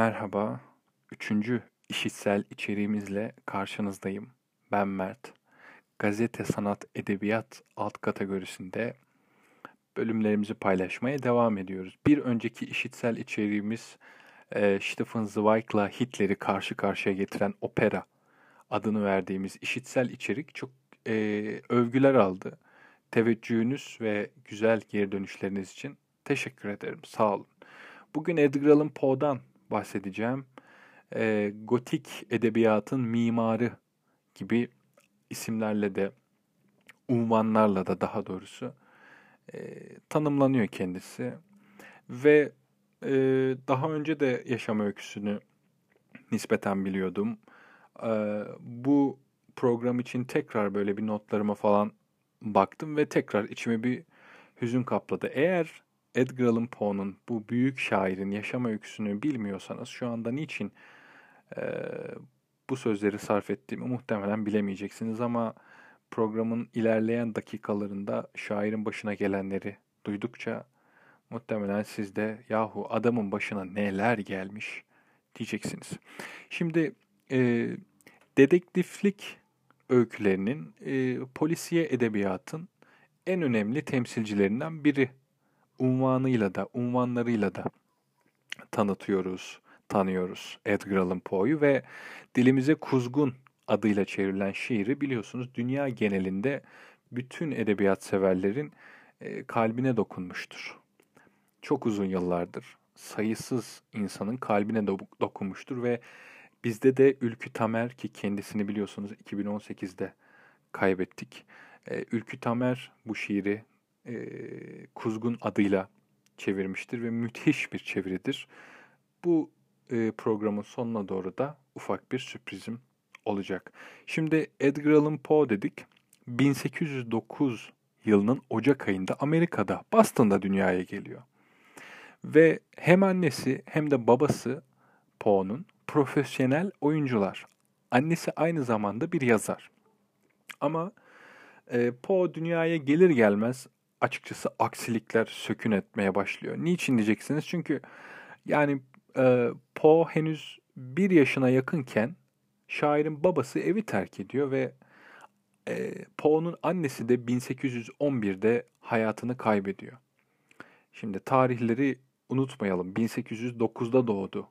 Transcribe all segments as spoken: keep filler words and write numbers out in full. Merhaba, üçüncü işitsel içeriğimizle karşınızdayım. Ben Mert. Gazete, sanat, edebiyat alt kategorisinde bölümlerimizi paylaşmaya devam ediyoruz. Bir önceki işitsel içeriğimiz e, Stephen Zweig'la Hitler'i karşı karşıya getiren opera adını verdiğimiz işitsel içerik çok e, övgüler aldı. Teveccühünüz ve güzel geri dönüşleriniz için teşekkür ederim, sağ olun. Bugün Edgar Allan Poe'dan bahsedeceğim. E, gotik edebiyatın mimarı gibi isimlerle de, unvanlarla da daha doğrusu e, tanımlanıyor kendisi. Ve e, daha önce de yaşam öyküsünü nispeten biliyordum. E, bu program için tekrar böyle bir notlarıma falan baktım ve tekrar içime bir hüzün kapladı. Eğer Edgar Allan Poe'nun, bu büyük şairin yaşam öyküsünü bilmiyorsanız şu anda niçin e, bu sözleri sarf ettiğimi muhtemelen bilemeyeceksiniz ama programın ilerleyen dakikalarında şairin başına gelenleri duydukça muhtemelen siz de yahu adamın başına neler gelmiş diyeceksiniz. Şimdi e, dedektiflik öykülerinin, e, polisiye edebiyatın en önemli temsilcilerinden biri. Unvanıyla da, unvanlarıyla da tanıtıyoruz, tanıyoruz Edgar Allan Poe'yu ve dilimize Kuzgun adıyla çevrilen şiiri biliyorsunuz dünya genelinde bütün edebiyat severlerin kalbine dokunmuştur. Çok uzun yıllardır sayısız insanın kalbine dokunmuştur ve bizde de Ülkü Tamer, ki kendisini biliyorsunuz iki bin on sekizde kaybettik. Ülkü Tamer bu şiiri Kuzgun adıyla çevirmiştir ve müthiş bir çeviridir. Bu programın sonuna doğru da ufak bir sürprizim olacak. Şimdi Edgar Allan Poe dedik. bin sekiz yüz dokuz yılının Ocak ayında Amerika'da, Boston'da dünyaya geliyor. Ve hem annesi hem de babası Poe'nun profesyonel oyuncular. Annesi aynı zamanda bir yazar. Ama Poe dünyaya gelir gelmez açıkçası aksilikler sökün etmeye başlıyor. Niçin diyeceksiniz? Çünkü yani e, Poe henüz bir yaşına yakınken şairin babası evi terk ediyor ve e, Poe'nun annesi de bin sekiz yüz on birde hayatını kaybediyor. Şimdi tarihleri unutmayalım. bin sekiz yüz dokuzda doğdu.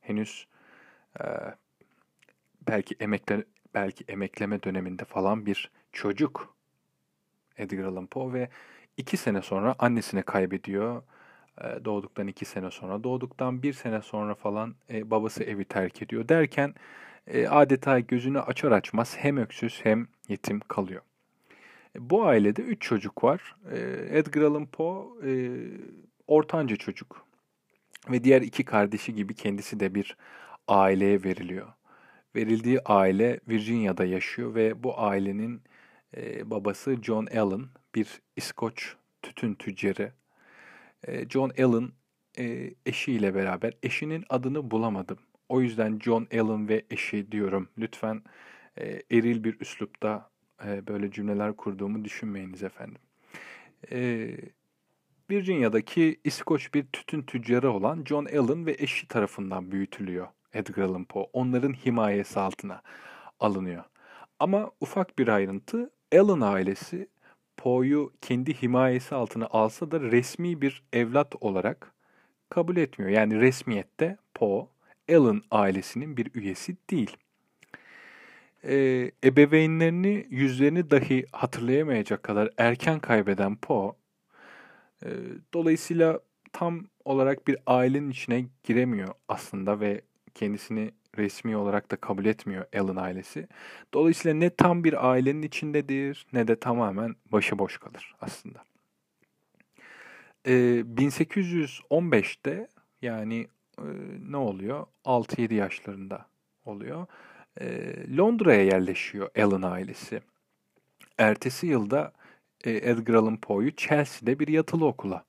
Henüz e, belki emekle, belki emekleme döneminde falan bir çocuk Edgar Allan Poe ve iki sene sonra annesini kaybediyor. Doğduktan iki sene sonra, doğduktan bir sene sonra falan babası evi terk ediyor derken adeta gözünü açar açmaz hem öksüz hem yetim kalıyor. Bu ailede üç çocuk var. Edgar Allan Poe ortanca çocuk ve diğer iki kardeşi gibi kendisi de bir aileye veriliyor. Verildiği aile Virginia'da yaşıyor ve bu ailenin Ee, babası John Allan, bir İskoç tütün tüccarı. Ee, John Allan e, eşiyle beraber, eşinin adını bulamadım. O yüzden John Allan ve eşi diyorum. Lütfen e, eril bir üslupta e, böyle cümleler kurduğumu düşünmeyiniz efendim. Ee, Virginia'daki İskoç bir tütün tüccarı olan John Allan ve eşi tarafından büyütülüyor Edgar Allan Poe. Onların himayesi altına alınıyor. Ama ufak bir ayrıntı, Allan ailesi Poe'yu kendi himayesi altına alsa da resmi bir evlat olarak kabul etmiyor. Yani resmiyette Poe, Allan ailesinin bir üyesi değil. Ee, ebeveynlerini, yüzlerini dahi hatırlayamayacak kadar erken kaybeden Poe, e, dolayısıyla tam olarak bir ailenin içine giremiyor aslında ve kendisini resmi olarak da kabul etmiyor Allan ailesi. Dolayısıyla ne tam bir ailenin içindedir ne de tamamen başıboş kalır aslında. Ee, bin sekiz yüz on beşte yani e, ne oluyor? altı yedi yaşlarında oluyor. E, Londra'ya yerleşiyor Allan ailesi. Ertesi yılda e, Edgar Allan Poe'yu Chelsea'de bir yatılı okula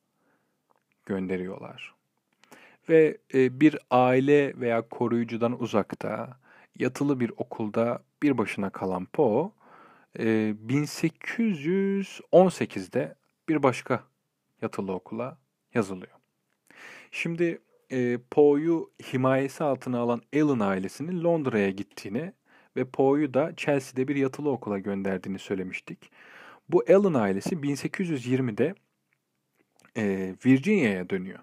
gönderiyorlar. Ve bir aile veya koruyucudan uzakta, yatılı bir okulda bir başına kalan Poe, bin sekiz yüz on sekizde bir başka yatılı okula yazılıyor. Şimdi e, Poe'yu himayesi altına alan Allan ailesinin Londra'ya gittiğini ve Poe'yu da Chelsea'de bir yatılı okula gönderdiğini söylemiştik. Bu Allan ailesi bin sekiz yüz yirmide e, Virginia'ya dönüyor.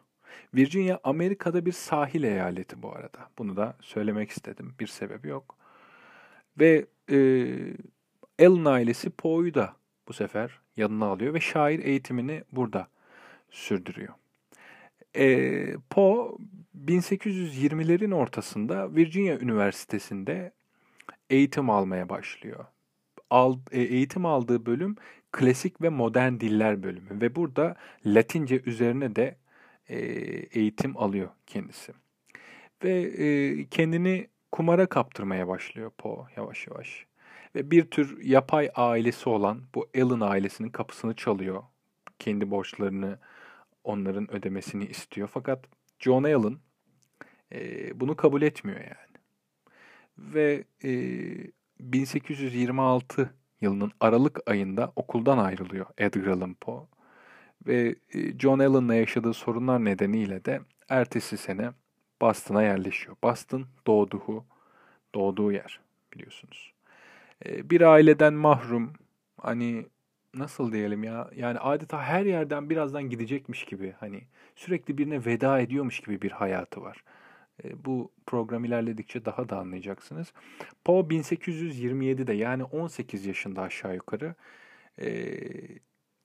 Virginia Amerika'da bir sahil eyaleti bu arada. Bunu da söylemek istedim. Bir sebebi yok. Ve e, Allan ailesi Poe'yu da bu sefer yanına alıyor ve şair eğitimini burada sürdürüyor. E, Poe bin sekiz yüz yirmilerin ortasında Virginia Üniversitesi'nde eğitim almaya başlıyor. Al, e, eğitim aldığı bölüm klasik ve modern diller bölümü ve burada Latince üzerine de e, eğitim alıyor kendisi. Ve e, kendini kumara kaptırmaya başlıyor Poe yavaş yavaş. Ve bir tür yapay ailesi olan bu Allan ailesinin kapısını çalıyor. Kendi borçlarını, onların ödemesini istiyor. Fakat John Allan e, bunu kabul etmiyor yani. Ve e, bin sekiz yüz yirmi altı yılının Aralık ayında okuldan ayrılıyor Edgar Allan Poe. Ve e, John Allan'la yaşadığı sorunlar nedeniyle de ertesi sene Boston'a yerleşiyor. Boston doğduğu, doğduğu yer biliyorsunuz. Bir aileden mahrum, hani nasıl diyelim ya, yani adeta her yerden birazdan gidecekmiş gibi, hani sürekli birine veda ediyormuş gibi bir hayatı var. Bu program ilerledikçe daha da anlayacaksınız. Poe bin sekiz yüz yirmi yedide, yani on sekiz yaşında aşağı yukarı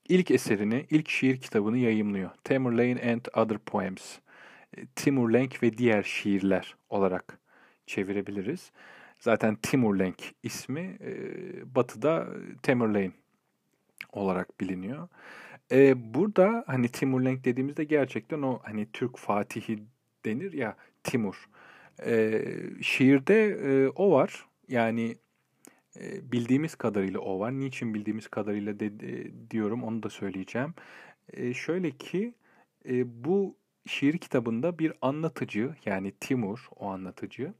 ilk eserini, ilk şiir kitabını yayımlıyor. Timur Lane and Other Poems, Timur Lenk ve diğer şiirler olarak çevirebiliriz. Zaten Timur Lane ismi e, batıda Timur Lane olarak biliniyor. E, burada hani Timur Lane dediğimizde gerçekten o hani Türk Fatihi denir ya, Timur. E, şiirde e, o var. Yani e, bildiğimiz kadarıyla o var. Niçin bildiğimiz kadarıyla de, e, diyorum, onu da söyleyeceğim. E, şöyle ki e, bu şiir kitabında bir anlatıcı, yani Timur o anlatıcı,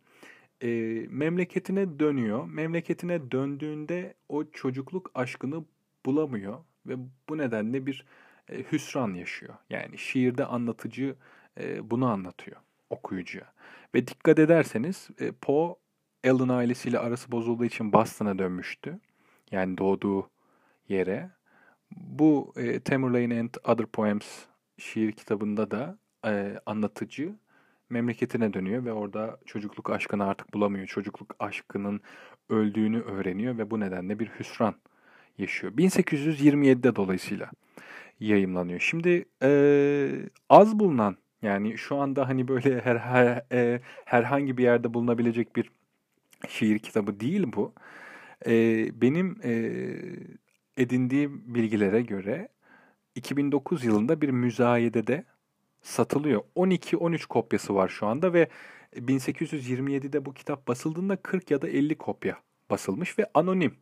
E, memleketine dönüyor. Memleketine döndüğünde o çocukluk aşkını bulamıyor ve bu nedenle bir e, hüsran yaşıyor. Yani şiirde anlatıcı e, bunu anlatıyor okuyucuya. Ve dikkat ederseniz e, Poe, Allan ailesiyle arası bozulduğu için Boston'a dönmüştü. Yani doğduğu yere. Bu e, Tamerlane and Other Poems şiir kitabında da e, anlatıcı memleketine dönüyor ve orada çocukluk aşkını artık bulamıyor. Çocukluk aşkının öldüğünü öğreniyor ve bu nedenle bir hüsran yaşıyor. bin sekiz yüz yirmi yedide dolayısıyla yayımlanıyor. Şimdi e, az bulunan, yani şu anda hani böyle her, her, e, herhangi bir yerde bulunabilecek bir şiir kitabı değil bu. E, benim e, edindiğim bilgilere göre iki bin dokuz yılında bir müzayedede satılıyor. on iki on üç kopyası var şu anda ve bin sekiz yüz yirmi yedide bu kitap basıldığında kırk ya da elli kopya basılmış ve anonim.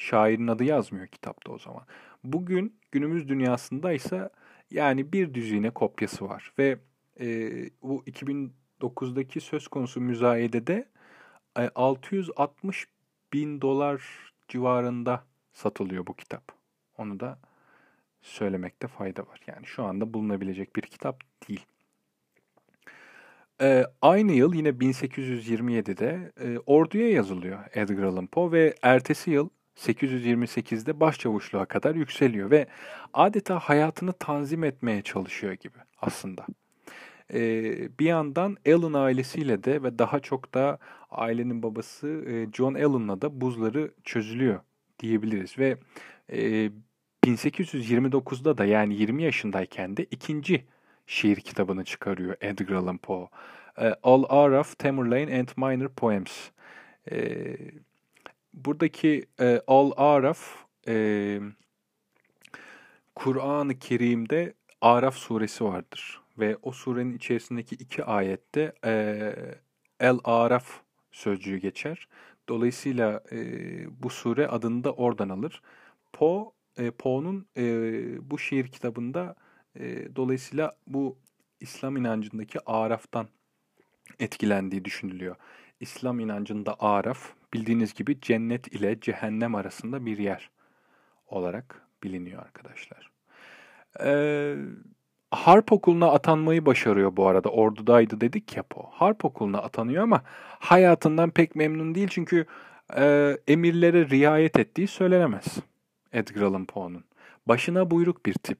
Şairin adı yazmıyor kitapta o zaman. Bugün günümüz dünyasında ise yani bir düzine kopyası var ve e, bu iki bin dokuzdaki söz konusu müzayedede e, altı yüz altmış bin dolar civarında satılıyor bu kitap. Onu da söylemekte fayda var. Yani şu anda bulunabilecek bir kitap değil. Ee, aynı yıl yine bin sekiz yüz yirmi yedide e, orduya yazılıyor Edgar Allan Poe ve ertesi yıl sekiz yüz yirmi sekizde başçavuşluğa kadar yükseliyor ve adeta hayatını tanzim etmeye çalışıyor gibi aslında. Ee, bir yandan Allan ailesiyle de ve daha çok da ailenin babası e, John Allan'la da buzları çözülüyor diyebiliriz ve e, bin sekiz yüz yirmi dokuzda da, yani yirmi yaşındayken de ikinci şiir kitabını çıkarıyor Edgar Allan Poe. Al Aaraaf, Tamerlane and Minor Poems. Ee, buradaki e, Al Aaraaf, e, Kur'an-ı Kerim'de Araf suresi vardır. Ve o surenin içerisindeki iki ayette e, El Aaraaf sözcüğü geçer. Dolayısıyla e, bu sure adını da oradan alır. Poe, Poe'nun e, bu şiir kitabında e, dolayısıyla bu İslam inancındaki Araf'tan etkilendiği düşünülüyor. İslam inancında Araf, bildiğiniz gibi cennet ile cehennem arasında bir yer olarak biliniyor arkadaşlar. E, Harp okuluna atanmayı başarıyor bu arada. Ordudaydı dedik ya Poe. Harp okuluna atanıyor ama hayatından pek memnun değil. Çünkü e, emirlere riayet ettiği söylenemez Edgar Allan Poe'nun. Başına buyruk bir tip.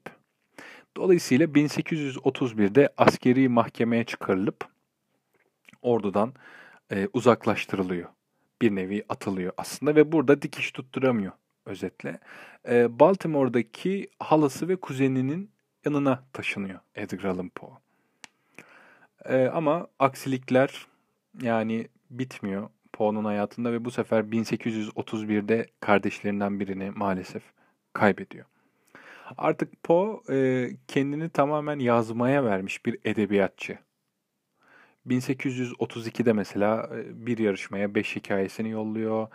Dolayısıyla bin sekiz yüz otuz birde askeri mahkemeye çıkarılıp ordudan e, uzaklaştırılıyor. Bir nevi atılıyor aslında ve burada dikiş tutturamıyor özetle. E, Baltimore'daki halası ve kuzeninin yanına taşınıyor Edgar Allan Poe. E, ama aksilikler yani bitmiyor Poe'nun hayatında ve bu sefer bin sekiz yüz otuz birde kardeşlerinden birini maalesef kaybediyor. Artık Poe e, kendini tamamen yazmaya vermiş bir edebiyatçı. bin sekiz yüz otuz ikide mesela bir yarışmaya beş hikayesini yolluyor.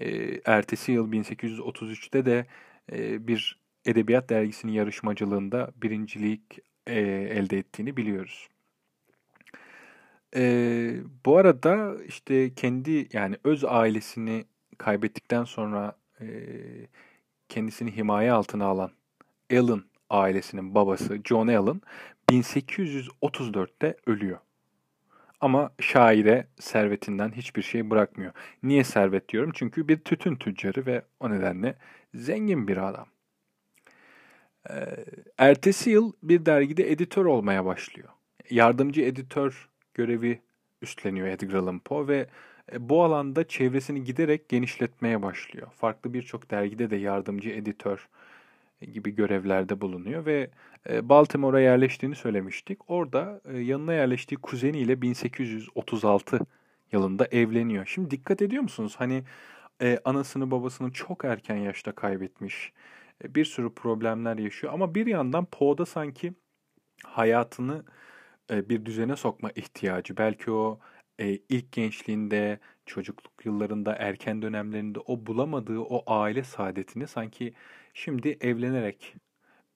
E, ertesi yıl bin sekiz yüz otuz üçte de e, bir edebiyat dergisinin yarışmacılığında birincilik e, elde ettiğini biliyoruz. E, bu arada işte kendi yani öz ailesini kaybettikten sonra e, kendisini himaye altına alan Allan ailesinin babası John Allan bin sekiz yüz otuz dörtte ölüyor. Ama şaire servetinden hiçbir şey bırakmıyor. Niye servet diyorum? Çünkü bir tütün tüccarı ve o nedenle zengin bir adam. Ee, ertesi yıl bir dergide editör olmaya başlıyor. Yardımcı editör görevi üstleniyor Edgar Allan Poe ve bu alanda çevresini giderek genişletmeye başlıyor. Farklı birçok dergide de yardımcı editör gibi görevlerde bulunuyor ve Baltimore'a yerleştiğini söylemiştik. Orada yanına yerleştiği kuzeniyle bin sekiz yüz otuz altı yılında evleniyor. Şimdi dikkat ediyor musunuz? Hani anasını babasını çok erken yaşta kaybetmiş. Bir sürü problemler yaşıyor ama bir yandan Poe'da sanki hayatını bir düzene sokma ihtiyacı. Belki o ilk gençliğinde, çocukluk yıllarında, erken dönemlerinde o bulamadığı o aile saadetini sanki şimdi evlenerek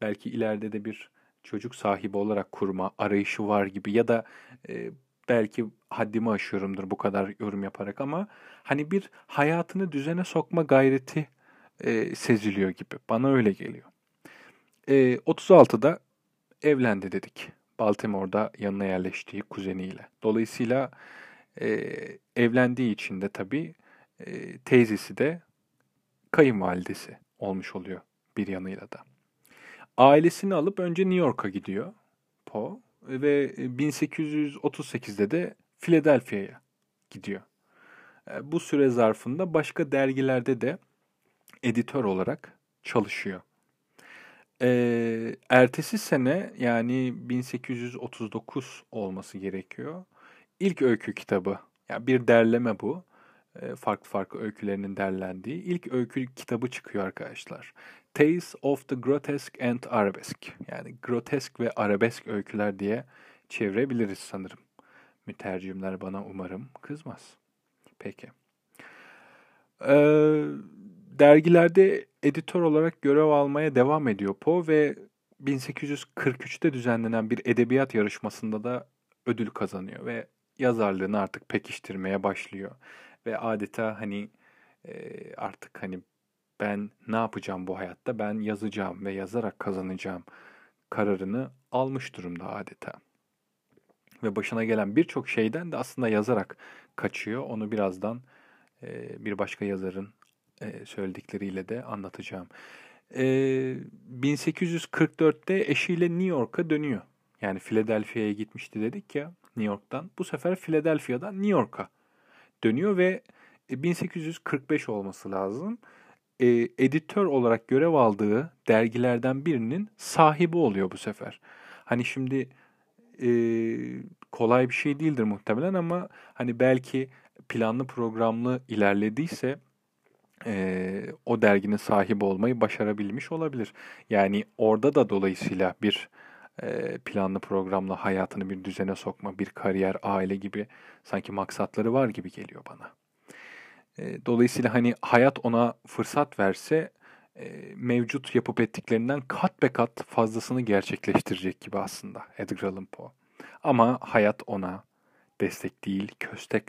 belki ileride de bir çocuk sahibi olarak kurma arayışı var gibi ya da e, belki haddimi aşıyorumdur bu kadar yorum yaparak ama hani bir hayatını düzene sokma gayreti e, seziliyor gibi. Bana öyle geliyor. E, otuz altıda evlendi dedik. Baltimore'da yanına yerleştiği kuzeniyle. Dolayısıyla e, evlendiği için de tabii e, teyzesi de kayınvalidesi olmuş oluyor bir yanıyla da. Ailesini alıp önce New York'a gidiyor Poe ve bin sekiz yüz otuz sekizde de Philadelphia'ya gidiyor. Bu süre zarfında başka dergilerde de editör olarak çalışıyor. Ee, ertesi sene yani bin sekiz yüz otuz dokuz olması gerekiyor. İlk öykü kitabı, yani bir derleme bu. Farklı farklı öykülerinin derlendiği ilk öykü kitabı çıkıyor arkadaşlar. Tales of the Grotesque and Arabesque. Yani grotesk ve arabesk öyküler diye çevirebiliriz sanırım. Mütercimler bana umarım kızmaz. Peki. Ee, dergilerde editör olarak görev almaya devam ediyor Poe ve bin sekiz yüz kırk üçte düzenlenen bir edebiyat yarışmasında da ödül kazanıyor ve yazarlığını artık pekiştirmeye başlıyor. Ve adeta hani e, artık hani ben ne yapacağım bu hayatta? Ben yazacağım ve yazarak kazanacağım kararını almış durumda adeta. Ve başına gelen birçok şeyden de aslında yazarak kaçıyor. Onu birazdan e, bir başka yazarın e, söyledikleriyle de anlatacağım. E, bin sekiz yüz kırk dörtte eşiyle New York'a dönüyor. Yani Philadelphia'ya gitmişti dedik ya New York'tan. Bu sefer Philadelphia'dan New York'a dönüyor ve bin sekiz yüz kırk beş olması lazım. E, editör olarak görev aldığı dergilerden birinin sahibi oluyor bu sefer. Hani şimdi e, kolay bir şey değildir muhtemelen ama hani belki planlı programlı ilerlediyse e, o derginin sahibi olmayı başarabilmiş olabilir. Yani orada da dolayısıyla bir planlı programla hayatını bir düzene sokma, bir kariyer, aile gibi sanki maksatları var gibi geliyor bana. Dolayısıyla hani hayat ona fırsat verse mevcut yapıp ettiklerinden kat be kat fazlasını gerçekleştirecek gibi aslında Edgar Allan Poe. Ama hayat ona destek değil, köstek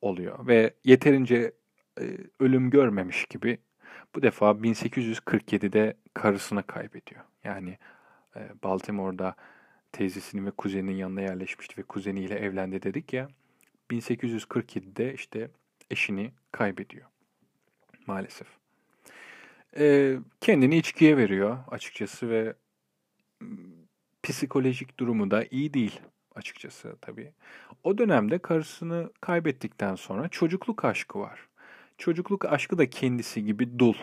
oluyor ve yeterince ölüm görmemiş gibi bu defa bin sekiz yüz kırk yedide karısını kaybediyor. Yani Baltimore'da teyzesinin ve kuzeninin yanına yerleşmişti ve kuzeniyle evlendi dedik ya. bin sekiz yüz kırk yedi'de işte eşini kaybediyor maalesef. E, kendini içkiye veriyor açıkçası ve psikolojik durumu da iyi değil açıkçası tabii. O dönemde karısını kaybettikten sonra çocukluk aşkı var. Çocukluk aşkı da kendisi gibi dul.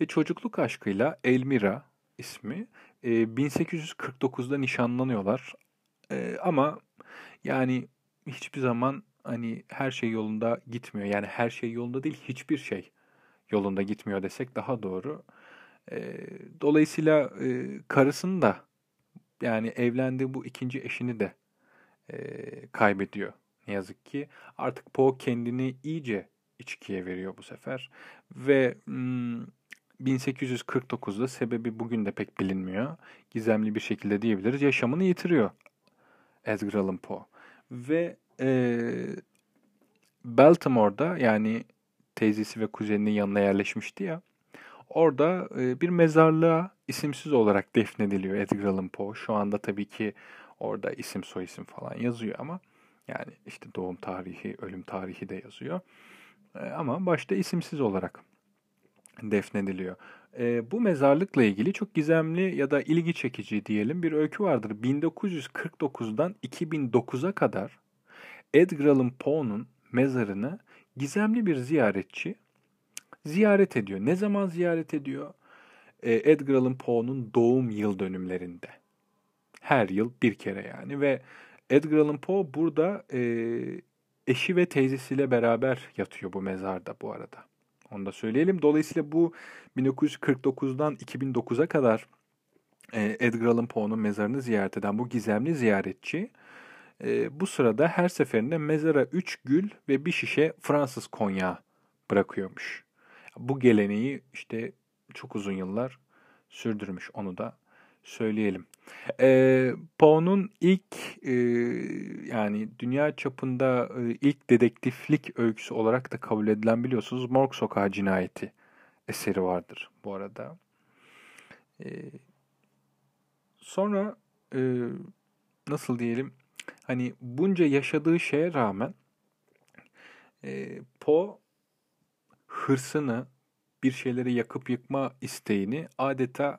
Ve çocukluk aşkıyla Elmira ismi e, bin sekiz yüz kırk dokuz'da nişanlanıyorlar. E, ama yani hiçbir zaman hani her şey yolunda gitmiyor. Yani her şey yolunda değil, hiçbir şey yolunda gitmiyor desek daha doğru. E, dolayısıyla e, karısını da, yani evlendiği bu ikinci eşini de e, kaybediyor ne yazık ki. Artık Poe kendini iyice içkiye veriyor bu sefer. Ve hmm, bin sekiz yüz kırk dokuz'da, sebebi bugün de pek bilinmiyor, gizemli bir şekilde diyebiliriz, yaşamını yitiriyor Edgar Allan Poe. Ve e, Baltimore'da, yani teyzesi ve kuzeninin yanına yerleşmişti ya, orada e, bir mezarlığa isimsiz olarak defnediliyor Edgar Allan Poe. Şu anda tabii ki orada isim soyisim falan yazıyor ama yani işte doğum tarihi, ölüm tarihi de yazıyor. E, ama başta isimsiz olarak defnediliyor. E, bu mezarlıkla ilgili çok gizemli ya da ilgi çekici diyelim bir öykü vardır. bin dokuz yüz kırk dokuz'dan iki bin dokuz'a kadar Edgar Allan Poe'nun mezarını gizemli bir ziyaretçi ziyaret ediyor. Ne zaman ziyaret ediyor? E, Edgar Allan Poe'nun doğum yıl dönümlerinde. Her yıl bir kere yani. Ve Edgar Allan Poe burada e, eşi ve teyzesiyle beraber yatıyor bu mezarda bu arada. Onu da söyleyelim. Dolayısıyla bu bin dokuz yüz kırk dokuz'dan iki bin dokuz'a kadar Edgar Allan Poe'nun mezarını ziyaret eden bu gizemli ziyaretçi bu sırada her seferinde mezara üç gül ve bir şişe Fransız konyağı bırakıyormuş. Bu geleneği işte çok uzun yıllar sürdürmüş, onu da söyleyelim. E, Poe'nun ilk e, yani dünya çapında e, ilk dedektiflik öyküsü olarak da kabul edilen, biliyorsunuz, Morg Sokak Cinayeti eseri vardır bu arada. E, sonra e, nasıl diyelim, hani bunca yaşadığı şeye rağmen e, Poe hırsını, bir şeyleri yakıp yıkma isteğini adeta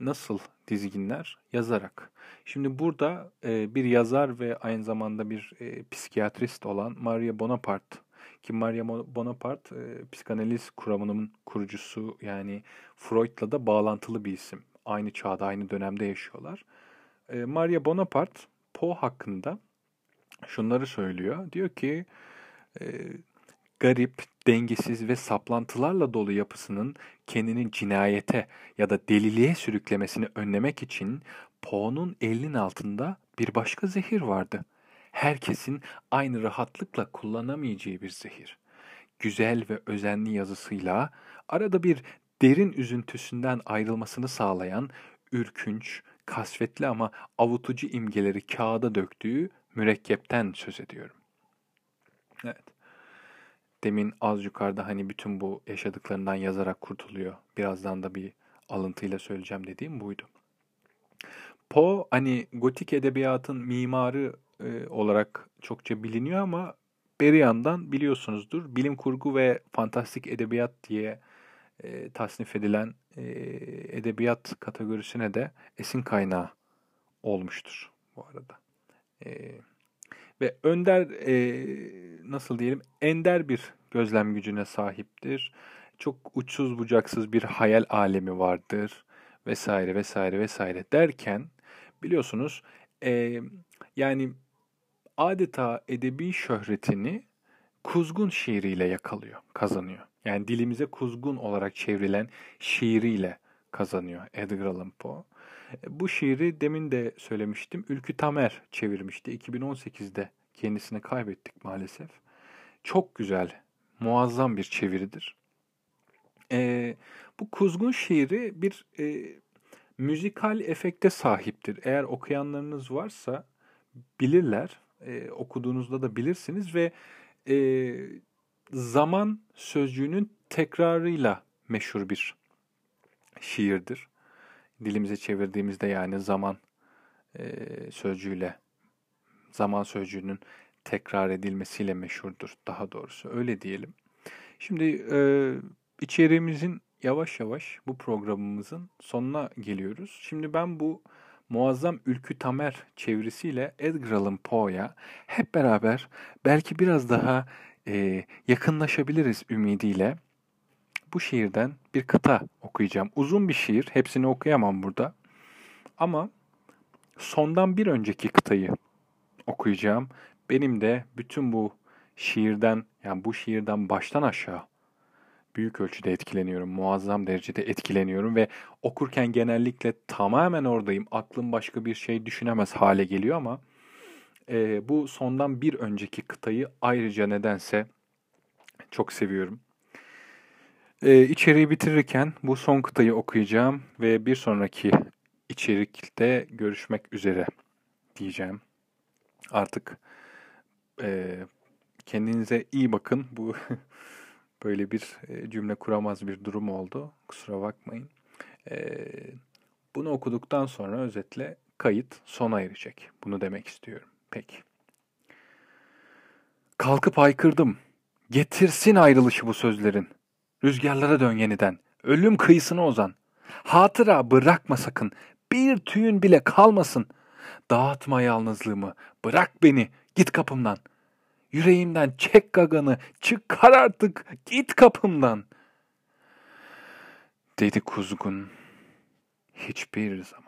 nasıl dizginler? Yazarak. Şimdi burada e, bir yazar ve aynı zamanda bir e, psikiyatrist olan Maria Bonaparte, ki Maria Bonaparte e, psikanaliz kuramının kurucusu, yani Freud'la da bağlantılı bir isim. Aynı çağda, aynı dönemde yaşıyorlar. E, Maria Bonaparte Poe hakkında şunları söylüyor. Diyor ki e, garip, dengesiz ve saplantılarla dolu yapısının kendini cinayete ya da deliliğe sürüklemesini önlemek için Poe'nun elinin altında bir başka zehir vardı. Herkesin aynı rahatlıkla kullanamayacağı bir zehir. Güzel ve özenli yazısıyla arada bir derin üzüntüsünden ayrılmasını sağlayan, ürkünç, kasvetli ama avutucu imgeleri kağıda döktüğü mürekkepten söz ediyorum. Evet. Demin az yukarıda hani bütün bu yaşadıklarından yazarak kurtuluyor, birazdan da bir alıntıyla söyleyeceğim dediğim buydu. Poe hani gotik edebiyatın mimarı e, olarak çokça biliniyor ama bir yandan biliyorsunuzdur, bilim kurgu ve fantastik edebiyat diye e, tasnif edilen e, edebiyat kategorisine de esin kaynağı olmuştur bu arada. Evet. Ve önder, e, nasıl diyelim, ender bir gözlem gücüne sahiptir. Çok uçsuz bucaksız bir hayal alemi vardır vesaire vesaire vesaire derken, biliyorsunuz e, yani adeta edebi şöhretini kuzgun şiiriyle yakalıyor, kazanıyor. Yani dilimize kuzgun olarak çevrilen şiiriyle kazanıyor Edgar Allan Poe. Bu şiiri demin de söylemiştim, Ülkü Tamer çevirmişti. iki bin on sekiz'de kendisini kaybettik maalesef. Çok güzel, muazzam bir çeviridir. Ee, bu kuzgun şiiri bir e, müzikal efekte sahiptir. Eğer okuyanlarınız varsa bilirler, e, okuduğunuzda da bilirsiniz ve e, zaman sözcüğünün tekrarıyla meşhur bir şiirdir. dilimize çevirdiğimizde yani zaman e, sözcüğüyle, zaman sözcüğünün tekrar edilmesiyle meşhurdur daha doğrusu, öyle diyelim. Şimdi e, içeriğimizin yavaş yavaş bu programımızın sonuna geliyoruz. Şimdi ben bu muazzam Ülkü Tamer çevirisiyle Edgar Allan Poe'ya hep beraber belki biraz daha e, yakınlaşabiliriz ümidiyle. Bu şiirden bir kıta okuyacağım. Uzun bir şiir, hepsini okuyamam burada. Ama sondan bir önceki kıtayı okuyacağım. Benim de bütün bu şiirden, yani bu şiirden baştan aşağı büyük ölçüde etkileniyorum. Muazzam derecede etkileniyorum ve okurken genellikle tamamen oradayım. Aklım başka bir şey düşünemez hale geliyor ama e, bu sondan bir önceki kıtayı ayrıca nedense çok seviyorum. E, içeriği bitirirken bu son kıtayı okuyacağım ve bir sonraki içerikte görüşmek üzere diyeceğim. Artık e, kendinize iyi bakın. Bu böyle bir cümle kuramaz bir durum oldu. Kusura bakmayın. E, bunu okuduktan sonra özetle kayıt sona erecek. Bunu demek istiyorum. Peki. Kalkıp haykırdım. Getirsin ayrılışı bu sözlerin. Rüzgarlara dön yeniden. Ölüm kıyısına ozan. Hatıra bırakma sakın. Bir tüyün bile kalmasın. Dağıtma yalnızlığımı. Bırak beni. Git kapımdan. Yüreğimden çek gaganı. Çıkar artık. Git kapımdan. Dedi kuzgun. Hiçbir zaman.